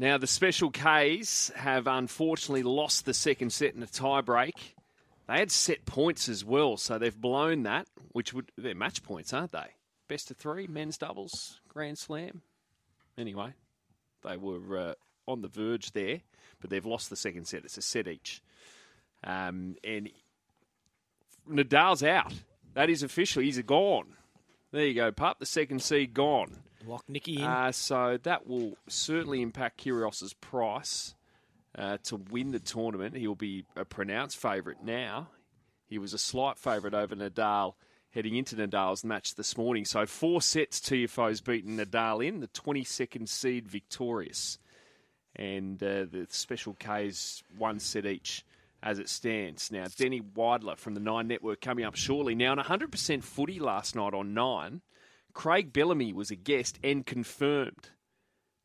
Now, the Special Ks have unfortunately lost the second set in a tiebreak. They had set points as well, so they've blown that, which would... They're match points, aren't they? Best of three, men's doubles, grand slam. Anyway, they were on the verge there, but they've lost the second set. It's a set each. And Nadal's out. That is official. He's gone. There you go, pup. The second seed gone. Lock Nicky in. So that will certainly impact Kyrgios's price to win the tournament. He'll be a pronounced favourite now. He was a slight favourite over Nadal heading into Nadal's match this morning. So 4 sets, Tiafoe's beaten Nadal in, the 22nd seed victorious. And the Special K's 1 set each as it stands. Now, Denny Weidler from the Nine Network coming up shortly. Now, on 100% footy last night on Nine, Craig Bellamy was a guest and confirmed.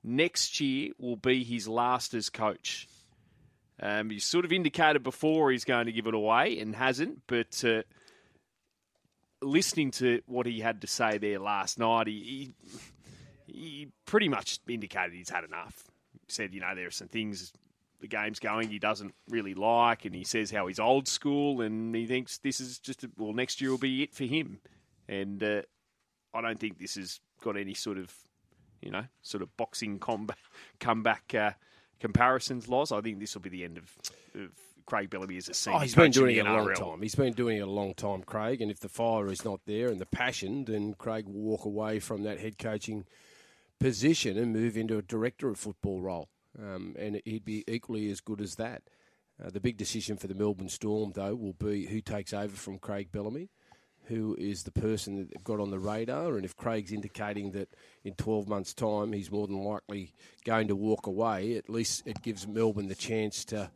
Next year will be his last as coach. He sort of indicated before he's going to give it away and hasn't, but listening to what he had to say there last night, he pretty much indicated he's had enough. He said, you know, there are some things... The game's going, he doesn't really like, and he says how he's old school, and he thinks this is just, well, next year will be it for him. And I don't think this has got any sort of, you know, sort of boxing comeback comparisons, Loz. I think this will be the end of Craig Bellamy as a senior. Oh, he's been doing it a long time. He's been doing it a long time, Craig, and if the fire is not there and the passion, then Craig will walk away from that head coaching position and move into a director of football role. And he'd be equally as good as that. The big decision for the Melbourne Storm, though, will be who takes over from Craig Bellamy, who is the person that they've got on the radar. And if Craig's indicating that in 12 months' time he's more than likely going to walk away, at least it gives Melbourne the chance to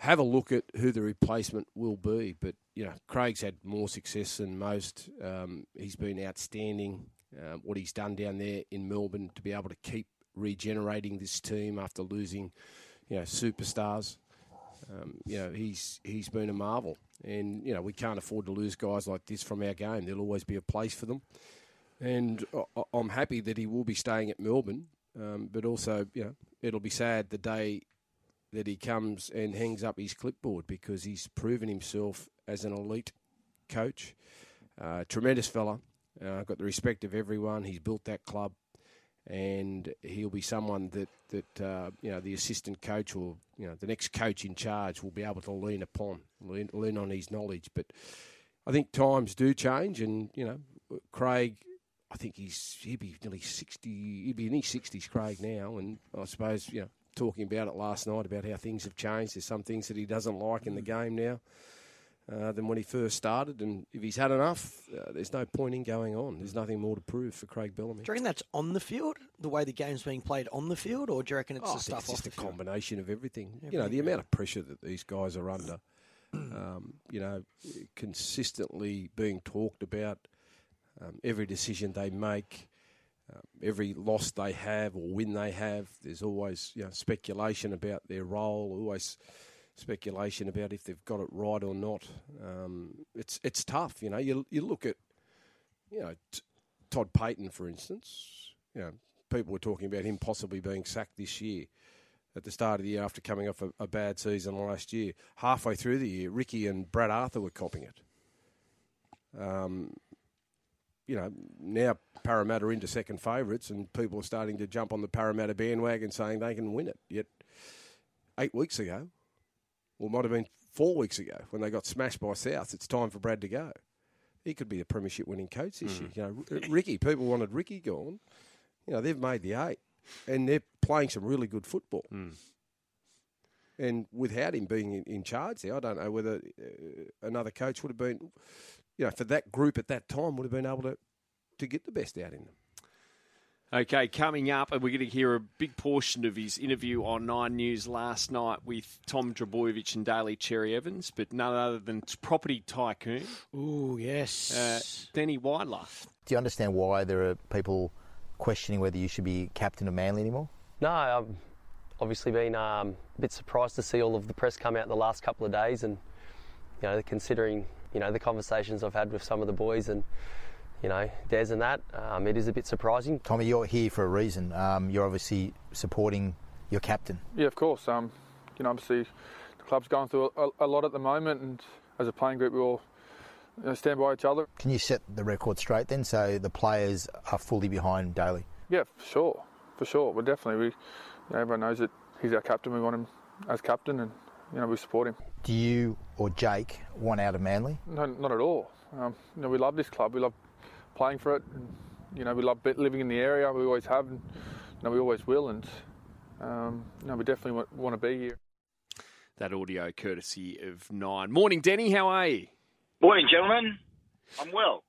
have a look at who the replacement will be. But, you know, Craig's had more success than most. He's been outstanding. What he's done down there in Melbourne to be able to keep regenerating this team after losing, you know, superstars. You know, he's been a marvel. And, you know, we can't afford to lose guys like this from our game. There'll always be a place for them. And I'm happy that he will be staying at Melbourne. But also, you know, it'll be sad the day that he comes and hangs up his clipboard because he's proven himself as an elite coach. Tremendous fella. Got the respect of everyone. He's built that club. And he'll be someone that you know, the assistant coach or, you know, the next coach in charge will be able to lean upon, lean on his knowledge. But I think times do change, and, you know, Craig, I think he'd be nearly 60. He'd be in his 60s, Craig, now. And I suppose, you know, talking about it last night about how things have changed. There's some things that he doesn't like in the game now than when he first started. And if he's had enough, there's no point in going on. There's nothing more to prove for Craig Bellamy. Do you reckon that's on the field, the way the game's being played on the field, or do you reckon it's the stuff off the field? It's just a combination of everything. You know, the amount of pressure that these guys are under, you know, consistently being talked about, every decision they make, every loss they have or win they have, there's always, you know, speculation about their role, always... speculation about if they've got it right or not. It's tough, you know. You look at, you know, Todd Payton, for instance. You know, people were talking about him possibly being sacked this year at the start of the year after coming off a bad season last year. Halfway through the year, Ricky and Brad Arthur were copping it. You know, now Parramatta are into second favourites and people are starting to jump on the Parramatta bandwagon saying they can win it. Yet 8 weeks ago, well, it might have been 4 weeks ago when they got smashed by South. It's time for Brad to go. He could be the premiership winning coach this year. You know, Ricky, people wanted Ricky gone. You know, they've made the 8, and they're playing some really good football. And without him being in charge there, I don't know whether another coach would have been, you know, for that group at that time would have been able to get the best out in them. Okay, coming up, and we're going to hear a big portion of his interview on Nine News last night with Tom Trbojevic and Daly Cherry-Evans, but none other than property tycoon. Ooh, yes. Denny Weidler. Do you understand why there are people questioning whether you should be captain of Manly anymore? No, I've obviously been a bit surprised to see all of the press come out in the last couple of days, and, you know, considering, you know, the conversations I've had with some of the boys and, you know, Des and that, it is a bit surprising. Tommy, you're here for a reason. You're obviously supporting your captain? Yeah, of course. You know, obviously the club's going through a lot at the moment, and as a playing group we all stand by each other. Can you set the record straight then, so the players are fully behind Daly? Yeah, for sure. Well, definitely. Everyone knows that he's our captain. We want him as captain, and we support him. Do you or Jake want out of Manly? No, not at all. We love this club. We love playing for it. And, we love living in the area. We always have, and we always will. And we definitely want to be here. That audio courtesy of Nine. Morning, Denny. How are you? Morning, gentlemen. I'm well.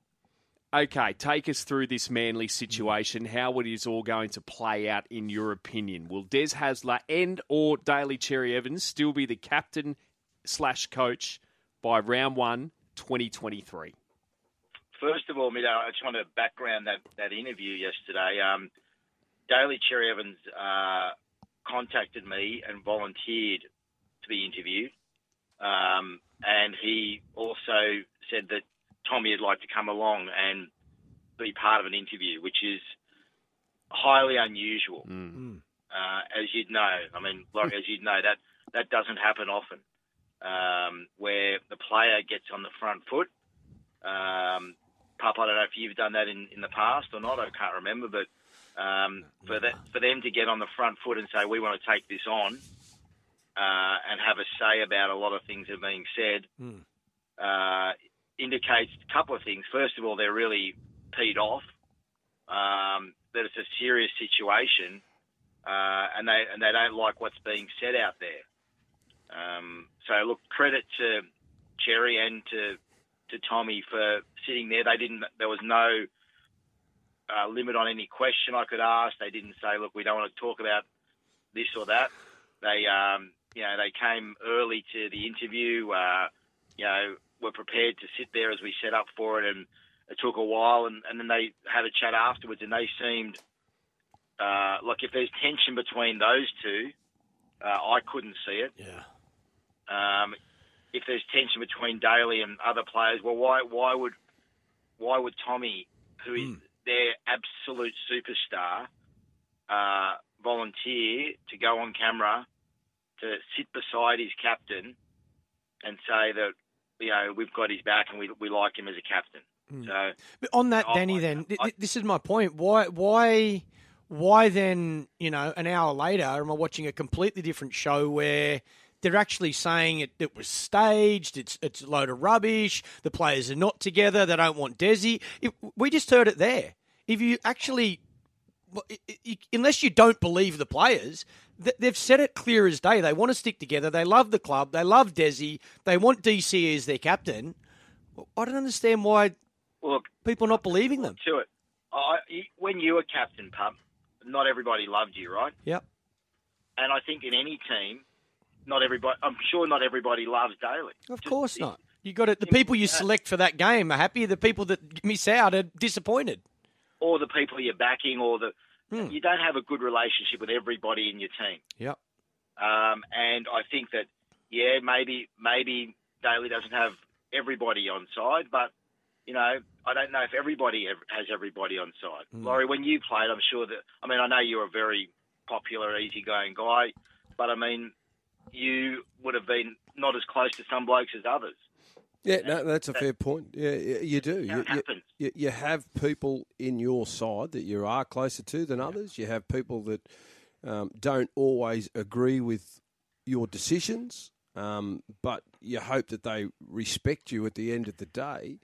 Okay, take us through this Manly situation, how it is all going to play out in your opinion. Will Des Hasler and or Daly Cherry-Evans still be the captain/coach by round one, 2023? First of all, Mido, I just want to background that interview yesterday. Daly Cherry-Evans contacted me and volunteered to be interviewed. And he also said that Tommy would like to come along and be part of an interview, which is highly unusual, as you'd know. I mean, like, as you'd know, that doesn't happen often, where the player gets on the front foot. Papa, I don't know if you've done that in the past or not. I can't remember, but for them to get on the front foot and say, we want to take this on, and have a say about a lot of things that are being said, indicates a couple of things. First of all, they're really peed off, that it's a serious situation, and they don't like what's being said out there. So look, credit to Cherry and to Tommy for sitting there. There was no limit on any question I could ask. They didn't say, look, we don't want to talk about this or that. They, they came early to the interview. Were prepared to sit there as we set up for it, and it took a while. And then they had a chat afterwards, and they seemed like if there's tension between those two, I couldn't see it. Yeah. If there's tension between Daly and other players, well, why would Tommy, who is their absolute superstar, volunteer to go on camera to sit beside his captain and say that, we've got his back and we like him as a captain. So, but on that, Danny, this is my point. Why then, an hour later, am I watching a completely different show where they're actually saying it was staged, it's a load of rubbish, the players are not together, they don't want Desi. We just heard it there. If you actually... unless you don't believe the players, they've said it clear as day. They want to stick together. They love the club. They love Desi. They want DC as their captain. I don't understand why people are not believing them. To it. When you were captain, Pup, not everybody loved you, right? Yep. And I think in any team, I'm sure not everybody loves Daly. Of course not. You got it. The people you select for that game are happy. The people that miss out are disappointed. Or the people you're backing, you don't have a good relationship with everybody in your team. Yep. And I think that, maybe Daly doesn't have everybody on side, but, I don't know if everybody has everybody on side. Laurie, when you played, I'm sure that... I mean, I know you're a very popular, easygoing guy, but, you would have been not as close to some blokes as others. Yeah, no, that's a fair point. Yeah, you do. You have people in your side that you are closer to than others. You have people that don't always agree with your decisions, but you hope that they respect you at the end of the day.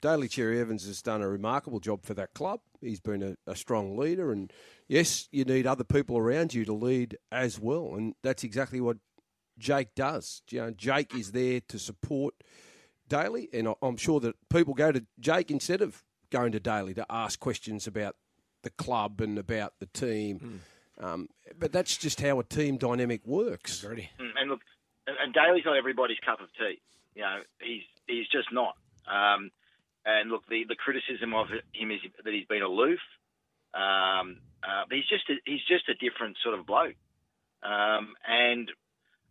Daly Cherry-Evans has done a remarkable job for that club. He's been a strong leader, and yes, you need other people around you to lead as well, and that's exactly what Jake does. Jake is there to support Daly, and I'm sure that people go to Jake instead of going to Daly to ask questions about the club and about the team. But that's just how a team dynamic works. And look, and Daly's not everybody's cup of tea. He's just not. And look, the criticism of him is that he's been aloof. But he's just a different sort of bloke. And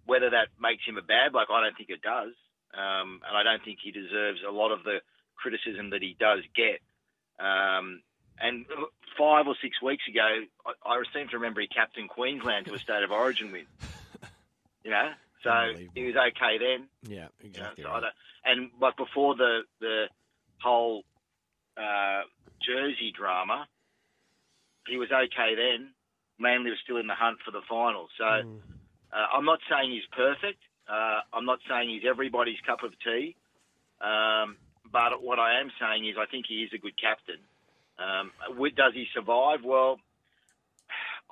whether that makes him a bad bloke, I don't think it does. And I don't think he deserves a lot of the criticism that he does get. And 5 or 6 weeks ago, I seem to remember he captained Queensland to a State of Origin win. You know? So he was okay then. Yeah, exactly. You know, so right. And but before the whole jersey drama, he was okay then. Manly was still in the hunt for the final. So I'm not saying he's perfect. I'm not saying he's everybody's cup of tea. But what I am saying is I think he is a good captain. Does he survive? Well,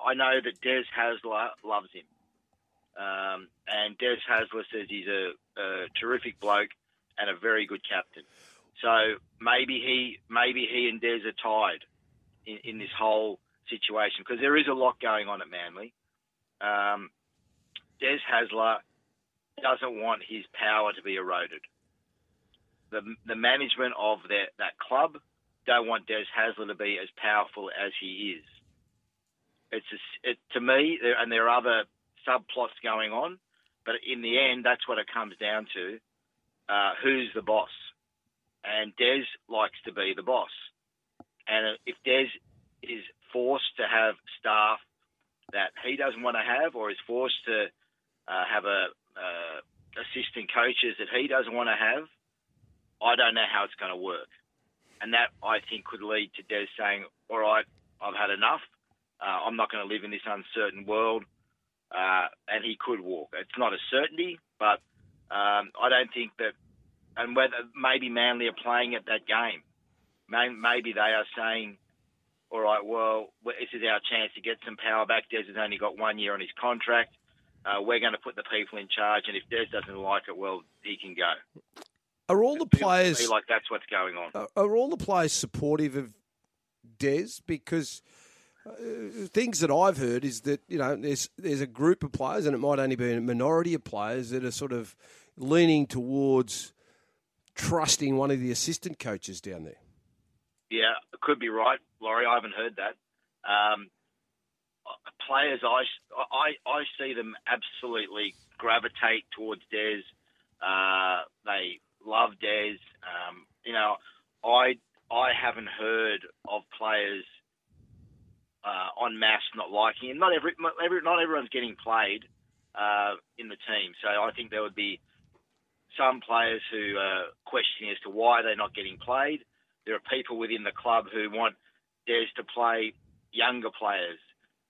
I know that Des Hasler loves him. And Des Hasler says he's a terrific bloke and a very good captain. So maybe he and Des are tied in this whole situation because there is a lot going on at Manly. Des Hasler doesn't want his power to be eroded. The management of that club don't want Des Hasler to be as powerful as he is. To me, and there are other subplots going on, but in the end, that's what it comes down to. Who's the boss? And Des likes to be the boss. And if Des is forced to have staff that he doesn't want to have or is forced to have assistant coaches that he doesn't want to have, I don't know how it's going to work. And that, I think, could lead to Des saying, all right, I've had enough. I'm not going to live in this uncertain world. And he could walk. It's not a certainty, but I don't think that... And whether maybe Manly are playing at that game. Maybe they are saying, all right, well, this is our chance to get some power back. Des has only got 1 year on his contract. We're going to put the people in charge, and if Des doesn't like it, well, he can go. Are all the players like that's what's going on? Are all the players supportive of Des? Because things that I've heard is that there's a group of players, and it might only be a minority of players that are sort of leaning towards trusting one of the assistant coaches down there. Yeah, it could be right, Laurie. I haven't heard that. Players, I see them absolutely gravitate towards Des. They love Des. I haven't heard of players en masse not liking him. Not everyone's getting played in the team, so I think there would be some players who are questioning as to why they're not getting played. There are people within the club who want Des to play younger players.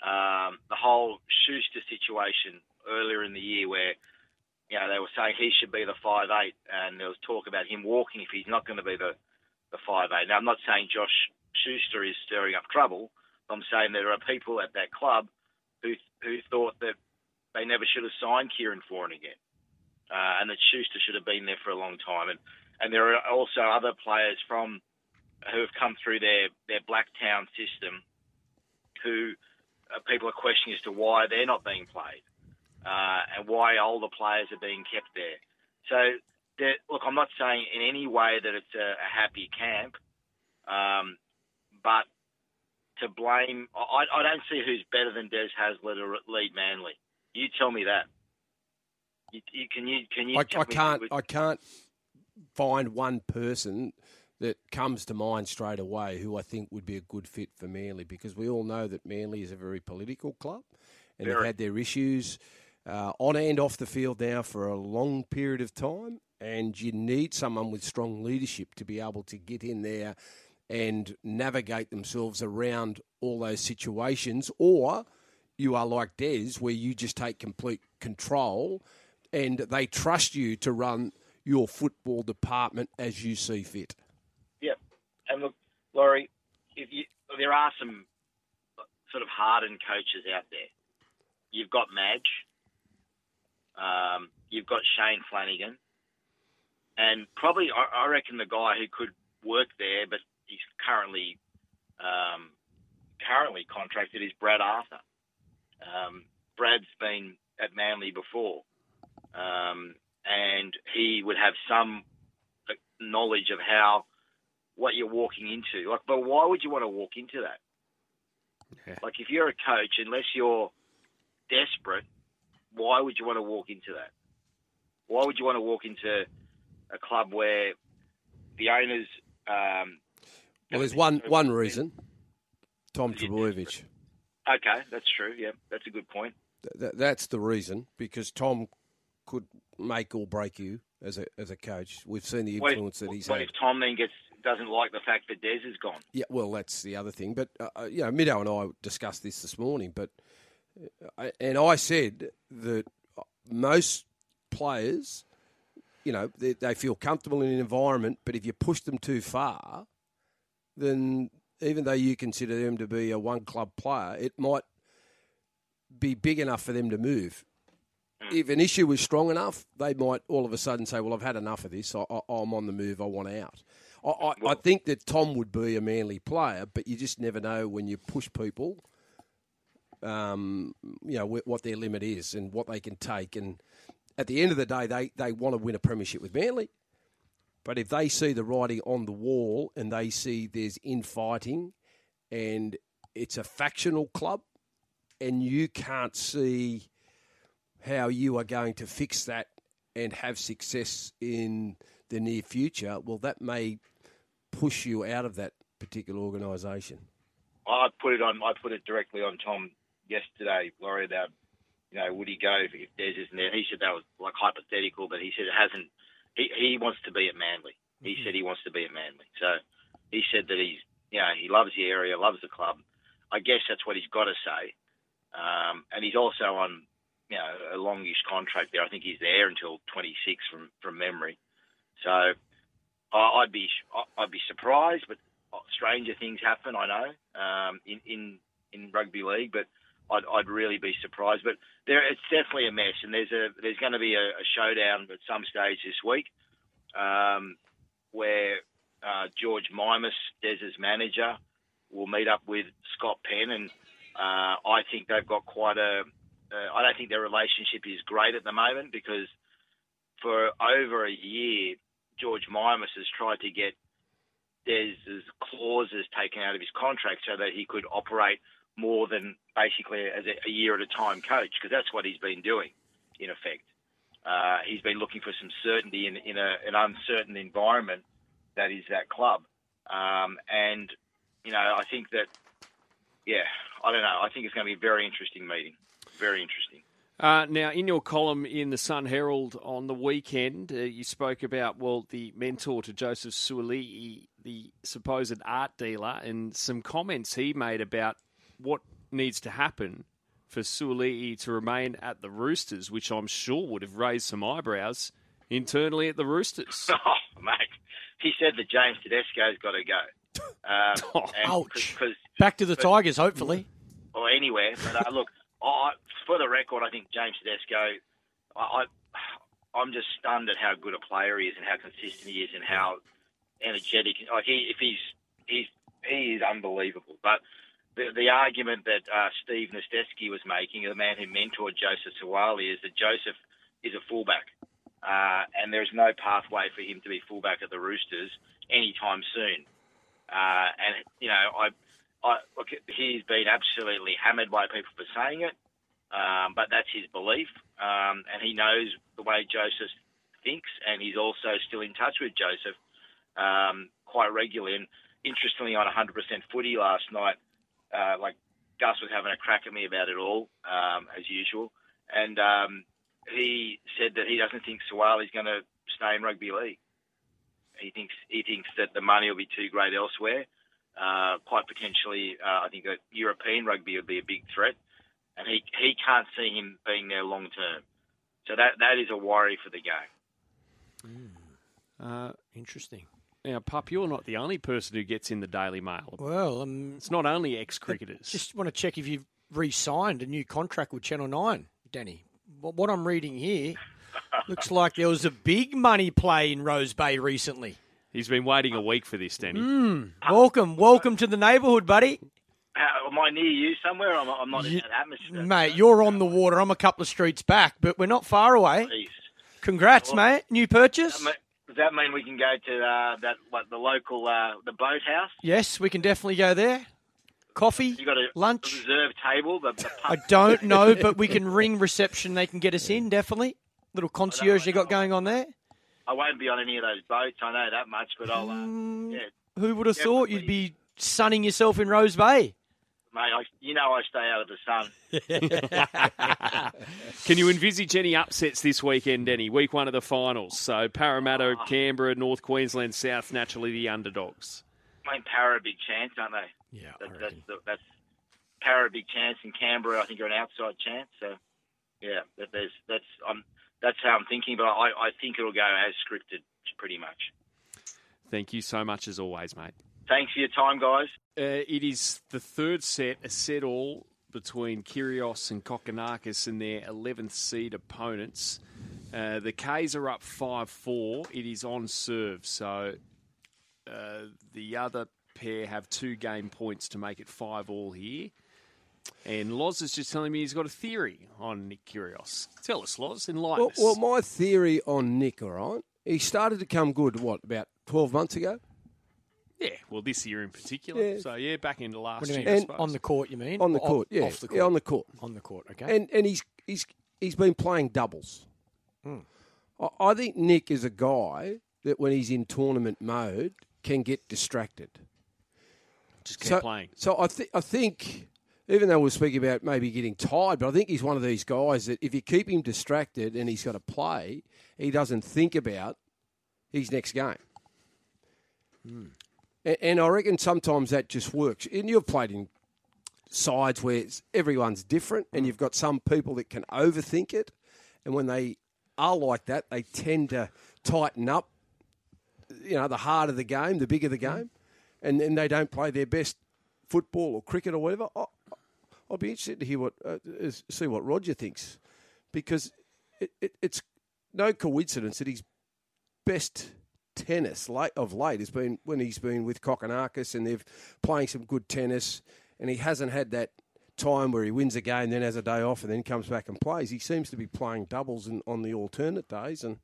The whole Schuster situation earlier in the year where they were saying he should be the 5'8", and there was talk about him walking if he's not going to be the 5'8". Now, I'm not saying Josh Schuster is stirring up trouble. I'm saying there are people at that club who thought that they never should have signed Kieran Foran again, and that Schuster should have been there for a long time. And there are also other players who have come through their Blacktown system who people are questioning as to why they're not being played. And why older players are being kept there. So, look, I'm not saying in any way that it's a happy camp, but to blame... I don't see who's better than Des Hasler to lead Manly. You tell me that. I can't find one person that comes to mind straight away who I think would be a good fit for Manly, because we all know that Manly is a very political club and they've had their issues... on and off the field now for a long period of time, and you need someone with strong leadership to be able to get in there and navigate themselves around all those situations, or you are like Des, where you just take complete control and they trust you to run your football department as you see fit. Yep. And look, Laurie, there are some sort of hardened coaches out there. You've got Madge. You've got Shane Flanagan, and probably I reckon the guy who could work there, but he's currently contracted, is Brad Arthur. Brad's been at Manly before, and he would have some knowledge of what you're walking into. Like, but why would you want to walk into that? Yeah. Like, if you're a coach, unless you're desperate. Why would you want to walk into that? Why would you want to walk into a club where the owners... Well, there's one reason. Tom Trbojevic. Okay, that's true. Yeah, that's a good point. That's the reason, because Tom could make or break you as a coach. We've seen the influence that he's had. What if Tom then doesn't like the fact that Des is gone? Yeah, well, that's the other thing. But, Middo and I discussed this morning, but and I said that most players, they feel comfortable in an environment, but if you push them too far, then even though you consider them to be a one-club player, it might be big enough for them to move. If an issue is strong enough, they might all of a sudden say, well, I've had enough of this. I'm on the move. I want out. I think that Tom would be a manly player, but you just never know when you push people, what their limit is and what they can take. And at the end of the day, they want to win a premiership with Manly. But if they see the writing on the wall and they see there's infighting and it's a factional club and you can't see how you are going to fix that and have success in the near future, well, that may push you out of that particular organisation. I put it directly on Tom yesterday, Laurie, about, would he go if Des isn't there? He said that was like hypothetical, but he said it hasn't. He wants to be at Manly. He mm-hmm. said he wants to be at Manly. So he said that he loves the area, loves the club. I guess that's what he's got to say. And he's also on, a longish contract there. I think he's there until 26 from memory. So I'd be surprised, but stranger things happen, I know, in rugby league. But I'd really be surprised. But it's definitely a mess, and there's going to be a showdown at some stage this week, where George Mimas, Des's manager, will meet up with Scott Penn, and I think they've got quite a. I don't think their relationship is great at the moment, because for over a year, George Mimas has tried to get Des's clauses taken out of his contract so that he could operate more than basically as a year at a time coach, because that's what he's been doing, in effect. He's been looking for some certainty in an uncertain environment that is that club. I think that, I don't know. I think it's going to be a very interesting meeting. Very interesting. Now, in your column in the Sun Herald on the weekend, you spoke about, the mentor to Joseph Suaalii, the supposed art dealer, and some comments he made about what needs to happen for Suaalii to remain at the Roosters, which I'm sure would have raised some eyebrows internally at the Roosters. Oh, mate. He said that James Tedesco's got to go. Ouch. Back to the Tigers, hopefully. Or anywhere. But look, for the record, I think James Tedesco, I'm just stunned at how good a player he is and how consistent he is and how energetic. Like he is unbelievable. But the argument that Steve Noyszewski was making, the man who mentored Joseph Suaalii, is that Joseph is a fullback, and there is no pathway for him to be fullback at the Roosters anytime soon. Look, he's been absolutely hammered by people for saying it, but that's his belief, and he knows the way Joseph thinks, and he's also still in touch with Joseph quite regularly. And interestingly, on 100% footy last night, Gus was having a crack at me about it all, as usual. And he said that he doesn't think Suaali's going to stay in rugby league. He thinks that the money will be too great elsewhere. Quite potentially, I think that European rugby would be a big threat. And he can't see him being there long term. So that is a worry for the game. Interesting. Now, Pup, you're not the only person who gets in the Daily Mail. Well, it's not only ex-cricketers. Just want to check if you've re-signed a new contract with Channel 9, Danny. What I'm reading here looks like there was a big money play in Rose Bay recently. He's been waiting a week for this, Danny. Welcome to the neighbourhood, buddy. Am I near you somewhere? I'm not in that atmosphere. Mate, you're on the water. I'm a couple of streets back, but we're not far away. Jeez. Congrats, mate. New purchase. Does that mean we can go to the local the boathouse? Yes, we can definitely go there. Coffee, you got a lunch, reserved table. I don't know, but we can ring reception. They can get us in, definitely. Little concierge you got going on there. I won't be on any of those boats. I know that much, but I'll. Who would have thought you'd be sunning yourself in Rose Bay? mate, I stay out of the sun. Can you envisage any upsets this weekend, Denny? Week one of the finals. So Parramatta, Canberra, North Queensland, South, naturally the underdogs. I mean, Parra a big chance, aren't they? Yeah, that's Parra a big chance, and Canberra, I think, are an outside chance. So, yeah, that's how I'm thinking, but I think it'll go as scripted pretty much. Thank you so much, as always, mate. Thanks for your time, guys. It is the third set, a set all between Kyrgios and Kokkinakis and their 11th seed opponents. The Ks are up 5-4. It is on serve, so the other pair have 2 game points to make it 5-all here. And Loz is just telling me he's got a theory on Nick Kyrgios. Tell us, Loz, enlighten us. Well, my theory on Nick, all right, he started to come good, what, about 12 months ago? Yeah, well, this year in particular. Yeah. So, yeah, back into last year, I suppose. On the court, you mean? On the court, yeah. Off the court. Yeah, on the court. On the court, okay. And he's been playing doubles. Mm. I think Nick is a guy that when he's in tournament mode can get distracted. Just keep playing. So I think... Even though we're speaking about maybe getting tired, but I think he's one of these guys that if you keep him distracted and he's got to play, he doesn't think about his next game. Mm. And I reckon sometimes that just works. And you've played in sides where everyone's different and you've got some people that can overthink it. And when they are like that, they tend to tighten up, you know, the harder the game, the bigger the game, and then they don't play their best football or cricket or whatever. I'll be interested to hear see what Roger thinks, because it's no coincidence that his best tennis of late has been when he's been with Kokkinakis and they're playing some good tennis, and he hasn't had that time where he wins a game, then has a day off, and then comes back and plays. He seems to be playing doubles on the alternate days, and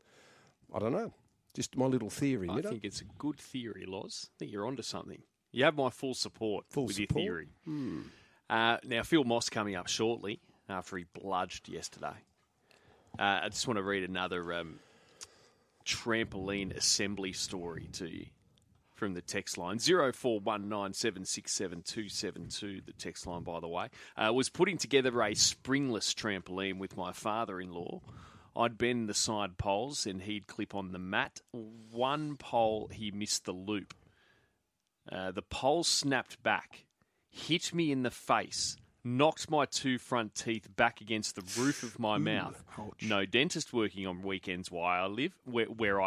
I don't know, just my little theory. I think it's a good theory, Loz. I think you're onto something. You have my full support your theory. Hmm. Now, Phil Moss coming up shortly after he bludged yesterday. I just want to read another trampoline assembly story to you from the text line. 0419767272, the text line, by the way. Was putting together a springless trampoline with my father-in-law. I'd bend the side poles and he'd clip on the mat. One pole, he missed the loop. The pole snapped back. Hit me in the face, knocked my 2 front teeth back against the roof of my mouth. Ouch. No dentist working on weekends where I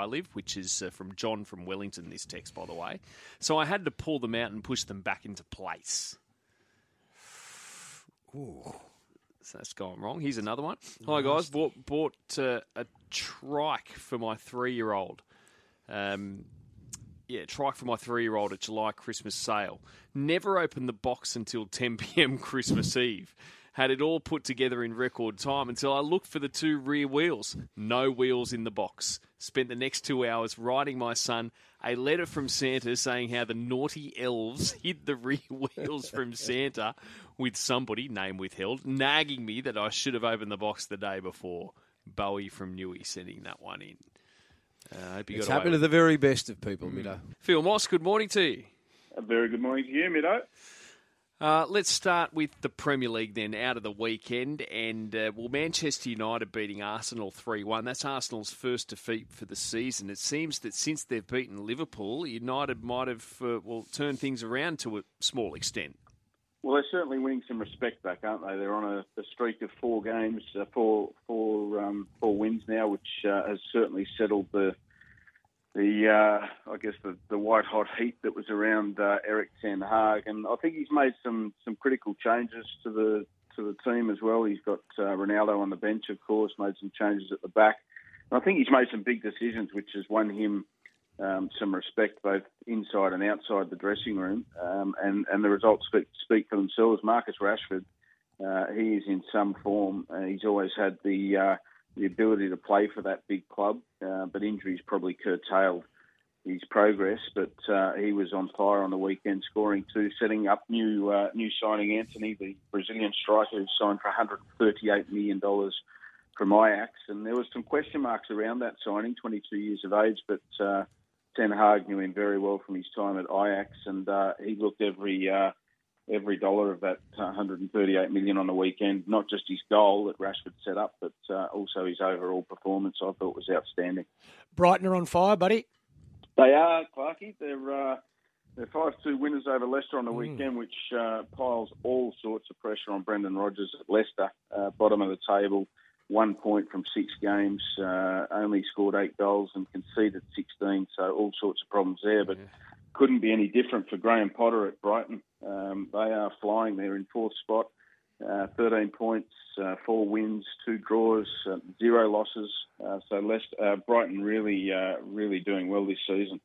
live, which is from John from Wellington, this text, by the way. So I had to pull them out and push them back into place. Ooh. So that's gone wrong. Here's another one. Nice. Hi, guys. Bought a trike for my 3-year-old. Trike for my 3-year-old at July Christmas sale. Never opened the box until 10 p.m. Christmas Eve. Had it all put together in record time until I looked for the 2 rear wheels. No wheels in the box. Spent the next 2 hours writing my son a letter from Santa saying how the naughty elves hid the rear wheels from Santa, with somebody, name withheld, nagging me that I should have opened the box the day before. Bowie from Newey sending that one in. It's happened to the very best of people, Middo. Phil Moss, good morning to you. A very good morning to you, Middo. Let's start with the Premier League then, out of the weekend. And, Manchester United beating Arsenal 3-1. That's Arsenal's first defeat for the season. It seems that since they've beaten Liverpool, United might have, turned things around to a small extent. Well, they're certainly winning some respect back, aren't they? They're on a streak of 4 games, four wins now, which has certainly settled the white-hot heat that was around Eric Ten Hag. And I think he's made some critical changes to the team as well. He's got Ronaldo on the bench, of course, made some changes at the back. And I think he's made some big decisions, which has won him some respect both inside and outside the dressing room, and the results speak for themselves. Marcus Rashford, he is in some form. He's always had the ability to play for that big club, but injuries probably curtailed his progress. But he was on fire on the weekend, scoring 2, setting up new signing Anthony, the Brazilian striker who signed for $138 million from Ajax. And there was some question marks around that signing, 22 years of age, but Ten Hag knew him very well from his time at Ajax, and he looked every every dollar of that $138 million on the weekend, not just his goal that Rashford set up, but also his overall performance, I thought was outstanding. Brighton are on fire, buddy. They are, Clarkie. They're 5-2 winners over Leicester on the weekend, which piles all sorts of pressure on Brendan Rodgers at Leicester. Bottom of the table, 1 point from 6 games, only scored 8 goals and conceded 16, so all sorts of problems there. But couldn't be any different for Graham Potter at Brighton. They are flying. They're in 4th spot, 13 points, 4 wins, 2 draws, 0 losses. So Brighton really doing well this season.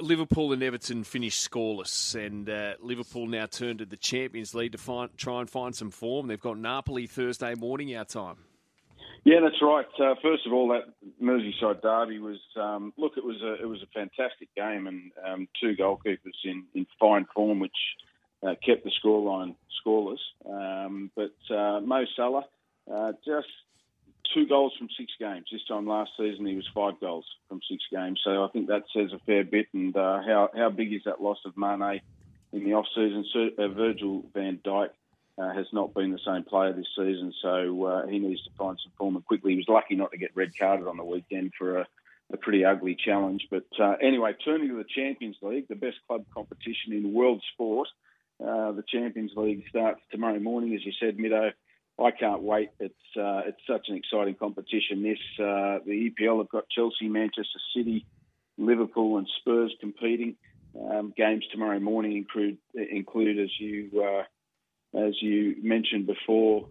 Liverpool and Everton finished scoreless, and Liverpool now turn to the Champions League to try and find some form. They've got Napoli Thursday morning, our time. Yeah, that's right. First of all, that Merseyside derby was it was a fantastic game, and 2 goalkeepers in fine form, which kept the scoreline scoreless. But Mo Salah, just 2 goals from 6 games. This time last season, he was 5 goals from 6 games. So I think that says a fair bit. And how big is that loss of Mane in the off season? Virgil van Dijk has not been the same player this season, so he needs to find some form. And quickly, he was lucky not to get red carded on the weekend for a pretty ugly challenge. But anyway, turning to the Champions League, the best club competition in world sport. The Champions League starts tomorrow morning, as you said, Middo. I can't wait. It's such an exciting competition. This the EPL have got Chelsea, Manchester City, Liverpool, and Spurs competing. Games tomorrow morning include as you mentioned before.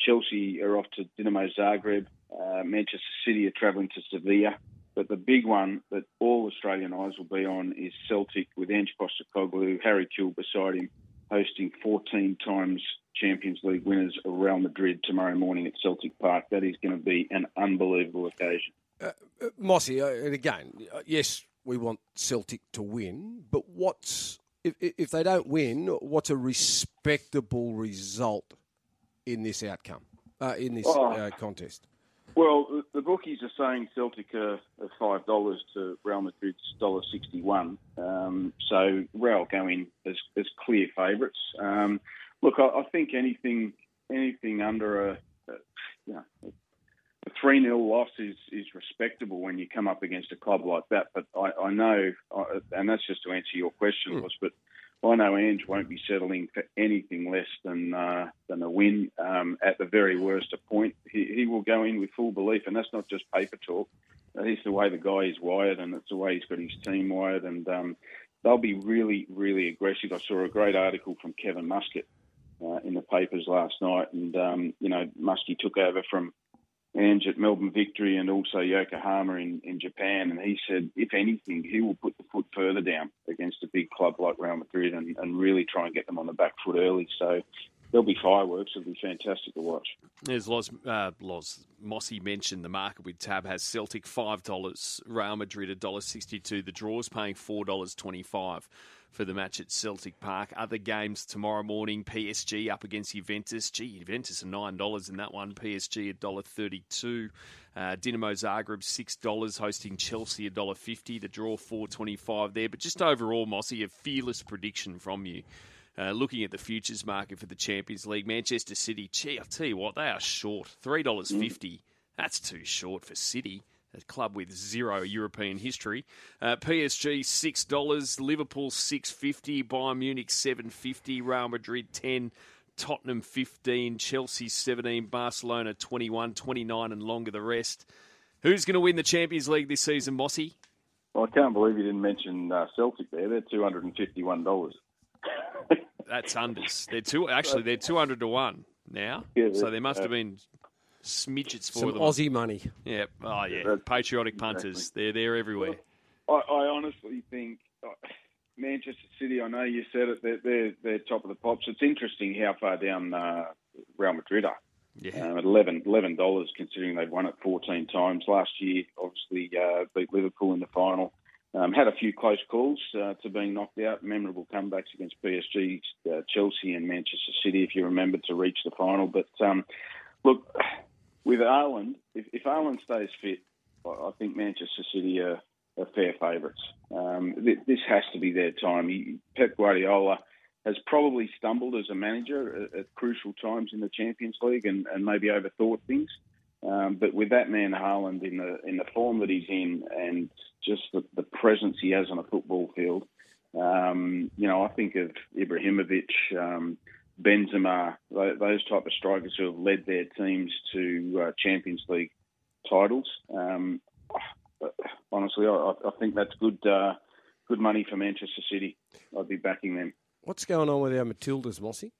Chelsea are off to Dinamo Zagreb. Manchester City are travelling to Sevilla. But the big one that all Australian eyes will be on is Celtic, with Ange Postecoglou, Harry Kuehl beside him, hosting 14 times Champions League winners of Real Madrid tomorrow morning at Celtic Park. That is going to be an unbelievable occasion. Mossy, and again, yes, we want Celtic to win, but if they don't win, what's a respectable result in this outcome, contest? Well, the bookies are saying Celtic are $5 to Real Madrid's $1.61. So Real go in as clear favourites. Look, I think anything under a 3-0 loss is respectable when you come up against a club like that. But I know, and that's just to answer your question, Ross, but I know Ange won't be settling for anything less than a win, at the very worst a point. He will go in with full belief, and that's not just paper talk. That is the way the guy is wired, and that's the way he's got his team wired, and they'll be really, really aggressive. I saw a great article from Kevin Muscat in the papers last night, and Muskie took over from Ange at Melbourne Victory and also Yokohama in Japan, and he said, if anything, he will put the foot further down against a big club like Real Madrid and really try and get them on the back foot early. So there'll be fireworks. It'll be fantastic to watch. As Mossy mentioned, the market with Tab has Celtic $5, Real Madrid $1.62, the draws paying $4.25 for the match at Celtic Park. Other games tomorrow morning, PSG up against Juventus. Gee, Juventus are $9 in that one. PSG $1.32. Dinamo Zagreb $6, hosting Chelsea $1.50. The draw $4.25 there. But just overall, Mossy, a fearless prediction from you. Looking at the futures market for the Champions League, Manchester City, gee, I'll tell you what, they are short. $3.50. That's too short for City, a club with zero European history. PSG, $6. Liverpool, $6.50. Bayern Munich, $7.50. Real Madrid, $10. Tottenham, $15. Chelsea, $17. Barcelona, $21. 29 and longer the rest. Who's going to win the Champions League this season, Mossy? Well, I can't believe you didn't mention Celtic there. They're $251. That's unders. They're 200 to 1 now. Yeah, so there must have been smidgets for them. Aussie money. Yeah. Oh yeah. Patriotic punters. Exactly. They're there everywhere. I honestly think Manchester City. I know you said it. They're top of the pops. It's interesting how far down Real Madrid are. Yeah. At $11, considering they've won it 14 times last year. Obviously, beat Liverpool in the final. Had a few close calls to being knocked out, memorable comebacks against PSG, Chelsea and Manchester City, if you remember, to reach the final. But look, with Haaland, if Haaland stays fit, I think Manchester City are are fair favourites. This has to be their time. Pep Guardiola has probably stumbled as a manager at crucial times in the Champions League and maybe overthought things. But with that man Haaland in the form that he's in and just the presence he has on a football field, I think of Ibrahimovic, Benzema, those type of strikers who have led their teams to Champions League titles. Honestly, I think that's good money for Manchester City. I'd be backing them. What's going on with our Matildas, Mossy?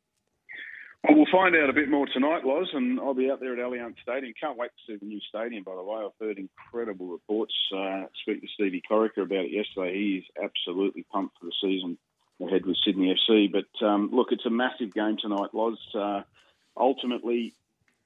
Well, we'll find out a bit more tonight, Loz, and I'll be out there at Allianz Stadium. Can't wait to see the new stadium, by the way. I've heard incredible reports. Speak to Stevie Corica about it yesterday. He is absolutely pumped for the season ahead with Sydney FC. But, look, it's a massive game tonight, Loz. Ultimately,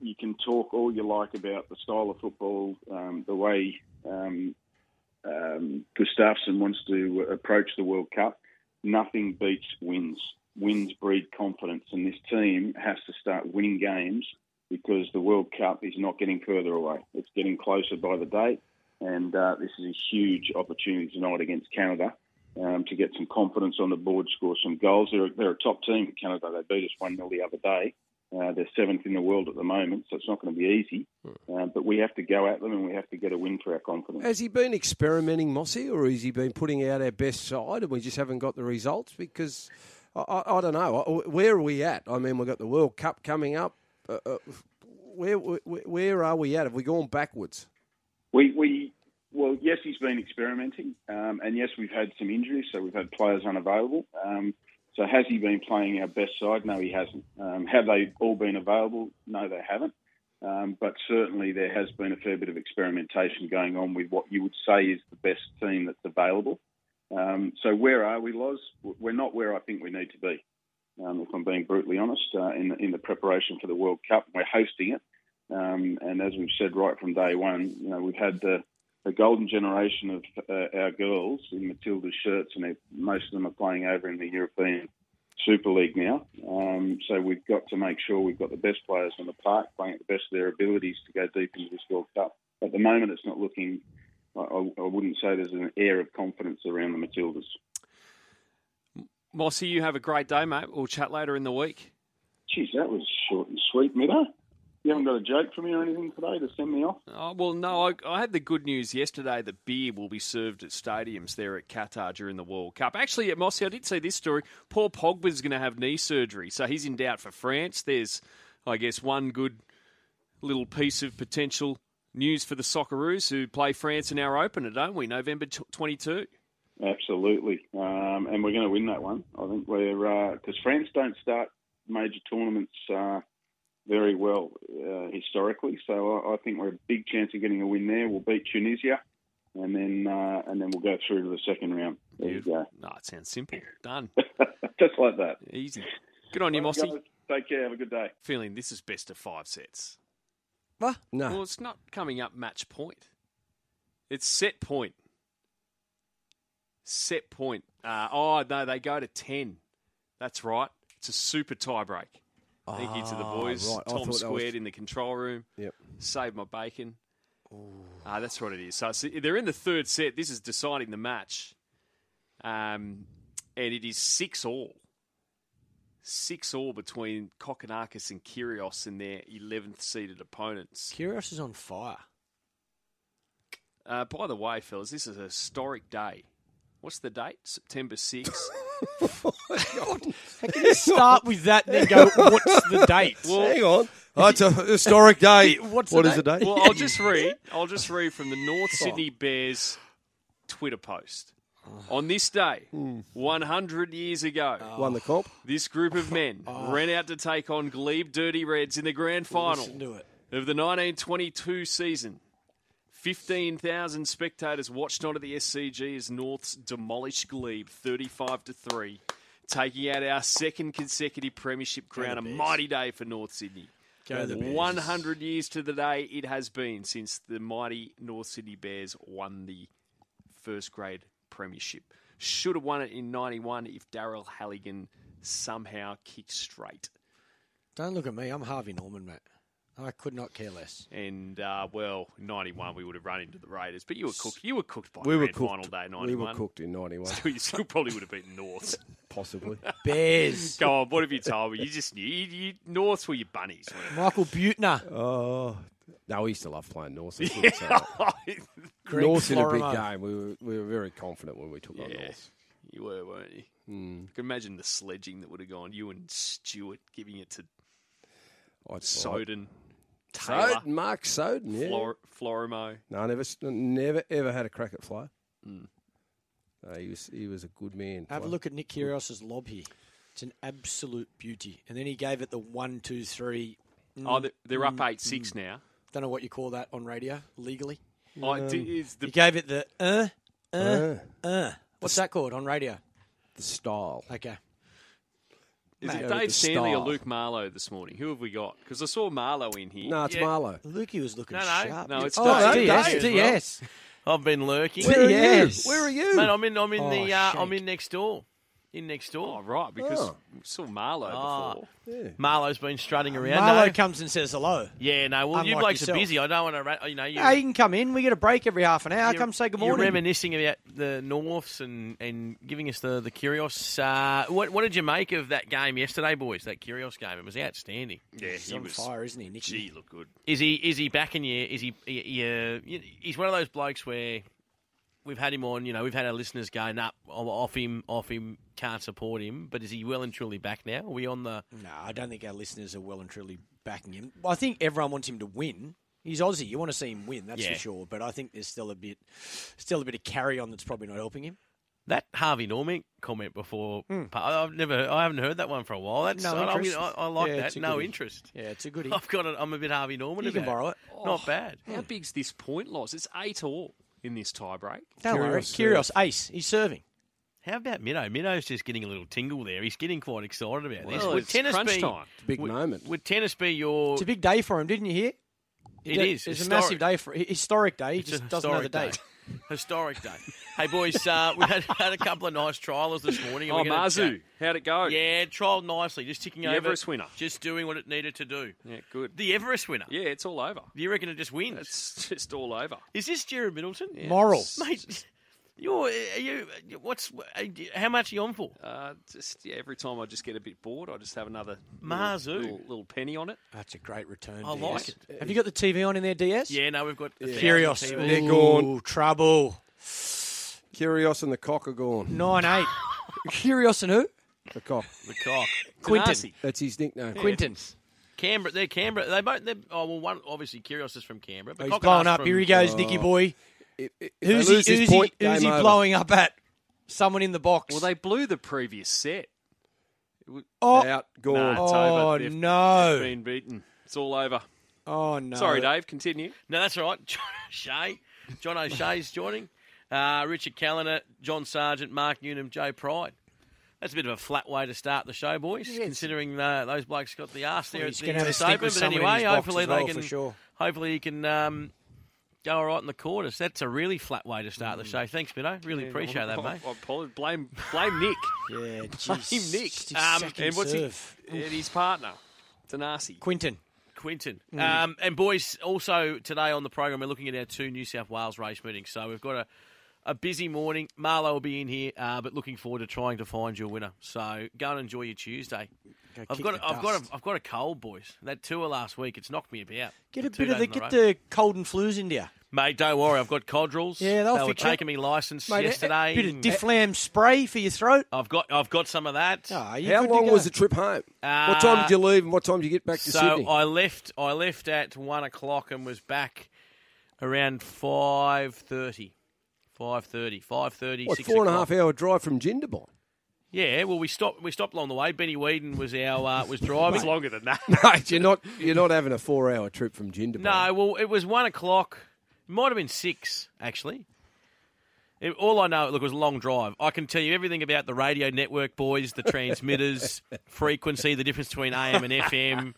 you can talk all you like about the style of football, the way Gustafsson wants to approach the World Cup. Nothing beats wins. Wins breed confidence, and this team has to start winning games because the World Cup is not getting further away. It's getting closer by the day, and this is a huge opportunity tonight against Canada to get some confidence on the board, score some goals. They're a top team in Canada. They beat us 1-0 the other day. They're seventh in the world at the moment, so it's not going to be easy. But we have to go at them and we have to get a win for our confidence. Has he been experimenting, Mossy, or has he been putting out our best side and we just haven't got the results? Because I don't know. Where are we at? I mean, we've got the World Cup coming up. Where are we at? Have we gone backwards? Well, yes, he's been experimenting. And yes, we've had some injuries, so we've had players unavailable. So has he been playing our best side? No, he hasn't. Have they all been available? No, they haven't. But certainly there has been a fair bit of experimentation going on with what you would say is the best team that's available. So where are we, Loz? We're not where I think we need to be, if I'm being brutally honest, in the preparation for the World Cup. We're hosting it. And as we've said right from day one, we've had the golden generation of our girls in Matilda shirts, and most of them are playing over in the European Super League now. So we've got to make sure we've got the best players on the park playing at the best of their abilities to go deep into this World Cup. At the moment, it's not looking... I wouldn't say there's an air of confidence around the Matildas. Mossy, you have a great day, mate. We'll chat later in the week. Jeez, that was short and sweet, Middo. You haven't got a joke for me or anything today to send me off? Oh, well, no, I had the good news yesterday that beer will be served at stadiums there at Qatar during the World Cup. Actually, Mossy, I did see this story. Paul Pogba's going to have knee surgery, so he's in doubt for France. There's, I guess, one good little piece of potential news for the Socceroos, who play France in our opener, don't we? November 22. Absolutely. And we're going to win that one. I think we're... Because France don't start major tournaments very well historically. So I think we're a big chance of getting a win there. We'll beat Tunisia. And then we'll go through to the second round. There you go. No, it sounds simple. Done. Just like that. Easy. Good on you, Mossy. Guys, take care. Have a good day. Feeling this is best of 5 sets. What? No. Well, it's not coming up match point. It's set point. Set point. No, they go to 10. That's right. It's a super tie break. Thank you to the boys. Right. Tom squared in the control room. Yep. Saved my bacon. That's what it is. So they're in the third set. This is deciding the match. And it is 6-all. 6-all between Kokkinakis and Kyrgios and their 11th seeded opponents. Kyrgios is on fire. By the way, fellas, this is a historic day. What's the date? September 6th. How can you start with that and then go, what's the date? Well, hang on. Oh, it's a historic day. What is the date? Well, I'll just read from the North Sydney Bears Twitter post. On this day, 100 years ago, won the comp. This group of men ran out to take on Glebe Dirty Reds in the grand final of the 1922 season. 15,000 spectators watched on at the SCG as Norths demolished Glebe 35-3, taking out our second consecutive premiership crown. A mighty day for North Sydney. 100 years to the day it has been since the mighty North Sydney Bears won the first grade premiership. Should have won it in 91 if Darryl Halligan somehow kicked straight. Don't look at me. I'm Harvey Norman, mate. I could not care less. And, well, in 91, we would have run into the Raiders. But you were cooked. You were cooked by grand final day 91. We were cooked in 91. So you still probably would have beaten North. Possibly. Bears. Go on, what have you told me? You just knew. Norths were your bunnies. Michael Butner. Oh, no, we used to love playing North. North in a big game. We were very confident when we took on North. You were, weren't you? Mm. I can imagine the sledging that would have gone. You and Stewart giving it to Soden. Taylor. Soden, Mark Soden, yeah. Florimo. No, never ever had a crack at Flo. Mm. No, he was a good man. Have a look at Nick Kyrgios' lob here. It's an absolute beauty. And then he gave it the 1-2-3. They're up 8-6 now. Don't know what you call that on radio legally. He gave it the What's that called on radio? The style. Okay. Is it Dave Stanley or Luke Marlowe this morning? Who have we got? Because I saw Marlowe in here. No, it's Marlowe. Lukey was looking sharp. No, it's Dave. DS. Well. I've been lurking. Where are you? Mate, I'm in the I'm in next door. In next door. Oh, right, because we saw Marlowe before. Yeah. Marlowe's been strutting around. Marlowe comes and says hello. Yeah, no, well, you blokes are busy. I don't want to, you can come in. We get a break every half an hour. Come say good morning. You're reminiscing about the Norths and giving us the Kyrgios. What did you make of that game yesterday, boys? That Kyrgios game, it was outstanding. Yeah, he's on fire, isn't he? Nicky? Gee, he looked good. Is he back in your? Is he? He's one of those blokes where. We've had him on, we've had our listeners going up, off him, can't support him. But is he well and truly back now? Are we on the... No, I don't think our listeners are well and truly backing him. I think everyone wants him to win. He's Aussie. You want to see him win, that's for sure. But I think there's still a bit of carry-on that's probably not helping him. That Harvey Norman comment before, I haven't heard that one for a while. That's no interest. I like that. No interest. Yeah, it's a goodie. I've got it. I'm a bit Harvey Norman. You can borrow it. Not bad. How big's this point loss? It's 8-8. In this tie break. Don't worry. Kyrgios, ace. He's serving. How about Minnow? Minnow's just getting a little tingle there. He's getting quite excited about this. It's tennis crunch time. It's a big moment. Would tennis be your... It's a big day for him, didn't you hear? It is. It's a massive day. Historic day. He just doesn't know the date. Historic day. Hey, boys, we had a couple of nice trialers this morning. Marzu, how'd it go? Yeah, trialled nicely. Just ticking over. The Everest winner. Just doing what it needed to do. Yeah, good. The Everest winner. Yeah, it's all over. Do you reckon it just wins? It's just all over. Is this Jared Middleton? Yeah. Moral. Mate, how much are you on for? Every time I just get a bit bored, I just have another little penny on it. That's a great return. I like it. Have you got the TV on in there, DS? Yeah, no, we've got Kyrgios. They're gone. Trouble. Kyrgios and the cock are gone. 9-8. Kyrgios and who? The cock. The cock. Quinton. That's his nickname. Yeah. Quinton. Canberra. They're Canberra. They both. One obviously Kyrgios is from Canberra. But he's blowing up. Here he goes, Nicky boy. Who's he blowing up at? Someone in the box. Well, they blew the previous set. Out, gone. Nah, it's over. They've been beaten. It's all over. Oh, no. Sorry, Dave. Continue. No, that's all right. John O'Shea's joining. Richard Callender, John Sargent, Mark Newnham, Joe Pride. That's a bit of a flat way to start the show, boys, considering those blokes got the arse there at the US Open. But anyway, hopefully he can... go all right in the quarters. That's a really flat way to start the show. Thanks, Minnow. Really appreciate that, mate. I blame Nick. Yeah, geez. Blame Nick. And what's his partner? It's an arsey. Quinton. And boys, also today on the program, we're looking at our two New South Wales race meetings. So we've got a busy morning. Marlo will be in here, but looking forward to trying to find your winner. So go and enjoy your Tuesday. I've got a cold, boys. That tour last week, it's knocked me about. Get the cold and flus into you, mate. Don't worry, I've got Codrils. Yeah, they were taking me licence yesterday. A bit of Difflam spray for your throat. I've got some of that. How long was the trip home? What time did you leave and what time did you get back to Sydney? So I left at 1:00 and was back around 5:30. 5:30. What, 4.5 hour drive from Jindabyne? Yeah, well, we stopped along the way. Benny Whedon was our was driving. It's longer than that. No, you're not having a 4 hour trip from Jindabyne. No, well, it was 1:00. It might have been 6 actually. All I know, it was a long drive. I can tell you everything about the radio network, boys, the transmitters, frequency, the difference between AM and FM,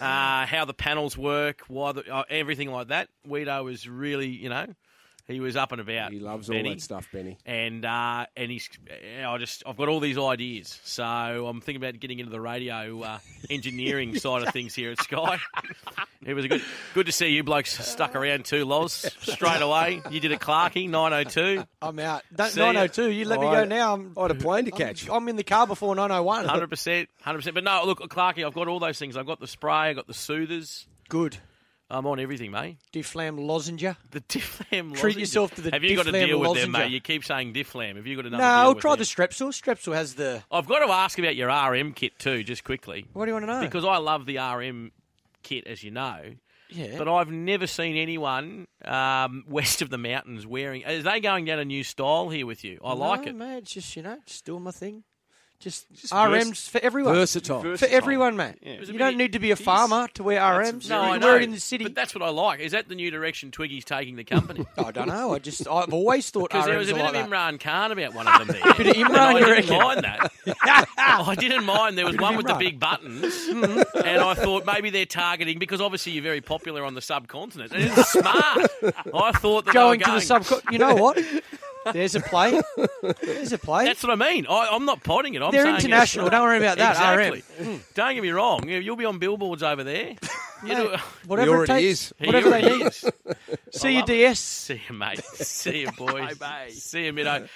how the panels work, why everything like that. Weedo was really He was up and about. He loves all that stuff, Benny. And he's, I've got all these ideas, so I'm thinking about getting into the radio engineering side of things here at Sky. It was a good to see you blokes stuck around too, Loz. Straight away, you did a Clarkie 9:02. I'm out. 9:02. You let me go now. I had a plane to catch. I'm in the car before 9:01. 100%. But no, look, Clarkie, I've got all those things. I've got the spray. I've got the soothers. Good. I'm on everything, mate. Difflam lozenger. The Difflam lozenger. Treat yourself to the Difflam lozenger. Have you got to deal with them, mate? You keep saying Difflam. Have you got another? No, I'll try the Strepsil. Strepsil has the... I've got to ask about your RM kit too, just quickly. What do you want to know? Because I love the RM kit, as you know. Yeah. But I've never seen anyone west of the mountains wearing... Is they going down a new style here with you? I like it. No, mate. It's just, just doing my thing. Just RMs for everyone. Versatile. For everyone, mate. Yeah. You don't need to be a farmer to wear RMs. No, I know. Wear it in the city. But that's what I like. Is that the new direction Twiggy's taking the company? I don't know. I've always thought RMs were like that. Because there was a bit of Imran Khan about one of them there. A bit of Imran, you reckon? I didn't mind that. I didn't mind. There was one with the big buttons. And I thought maybe they're targeting, because obviously you're very popular on the subcontinent. And it's smart. I thought that going to the subcontinent. You know what? There's a play. That's what I mean. I'm not potting it. They're international. Don't worry about that. Exactly. RM. Don't get me wrong. You'll be on billboards over there. Mate, whatever it takes. Whatever they need. See you, DS. See you, mate. See you, boys. Bye, bye. See you, Middo.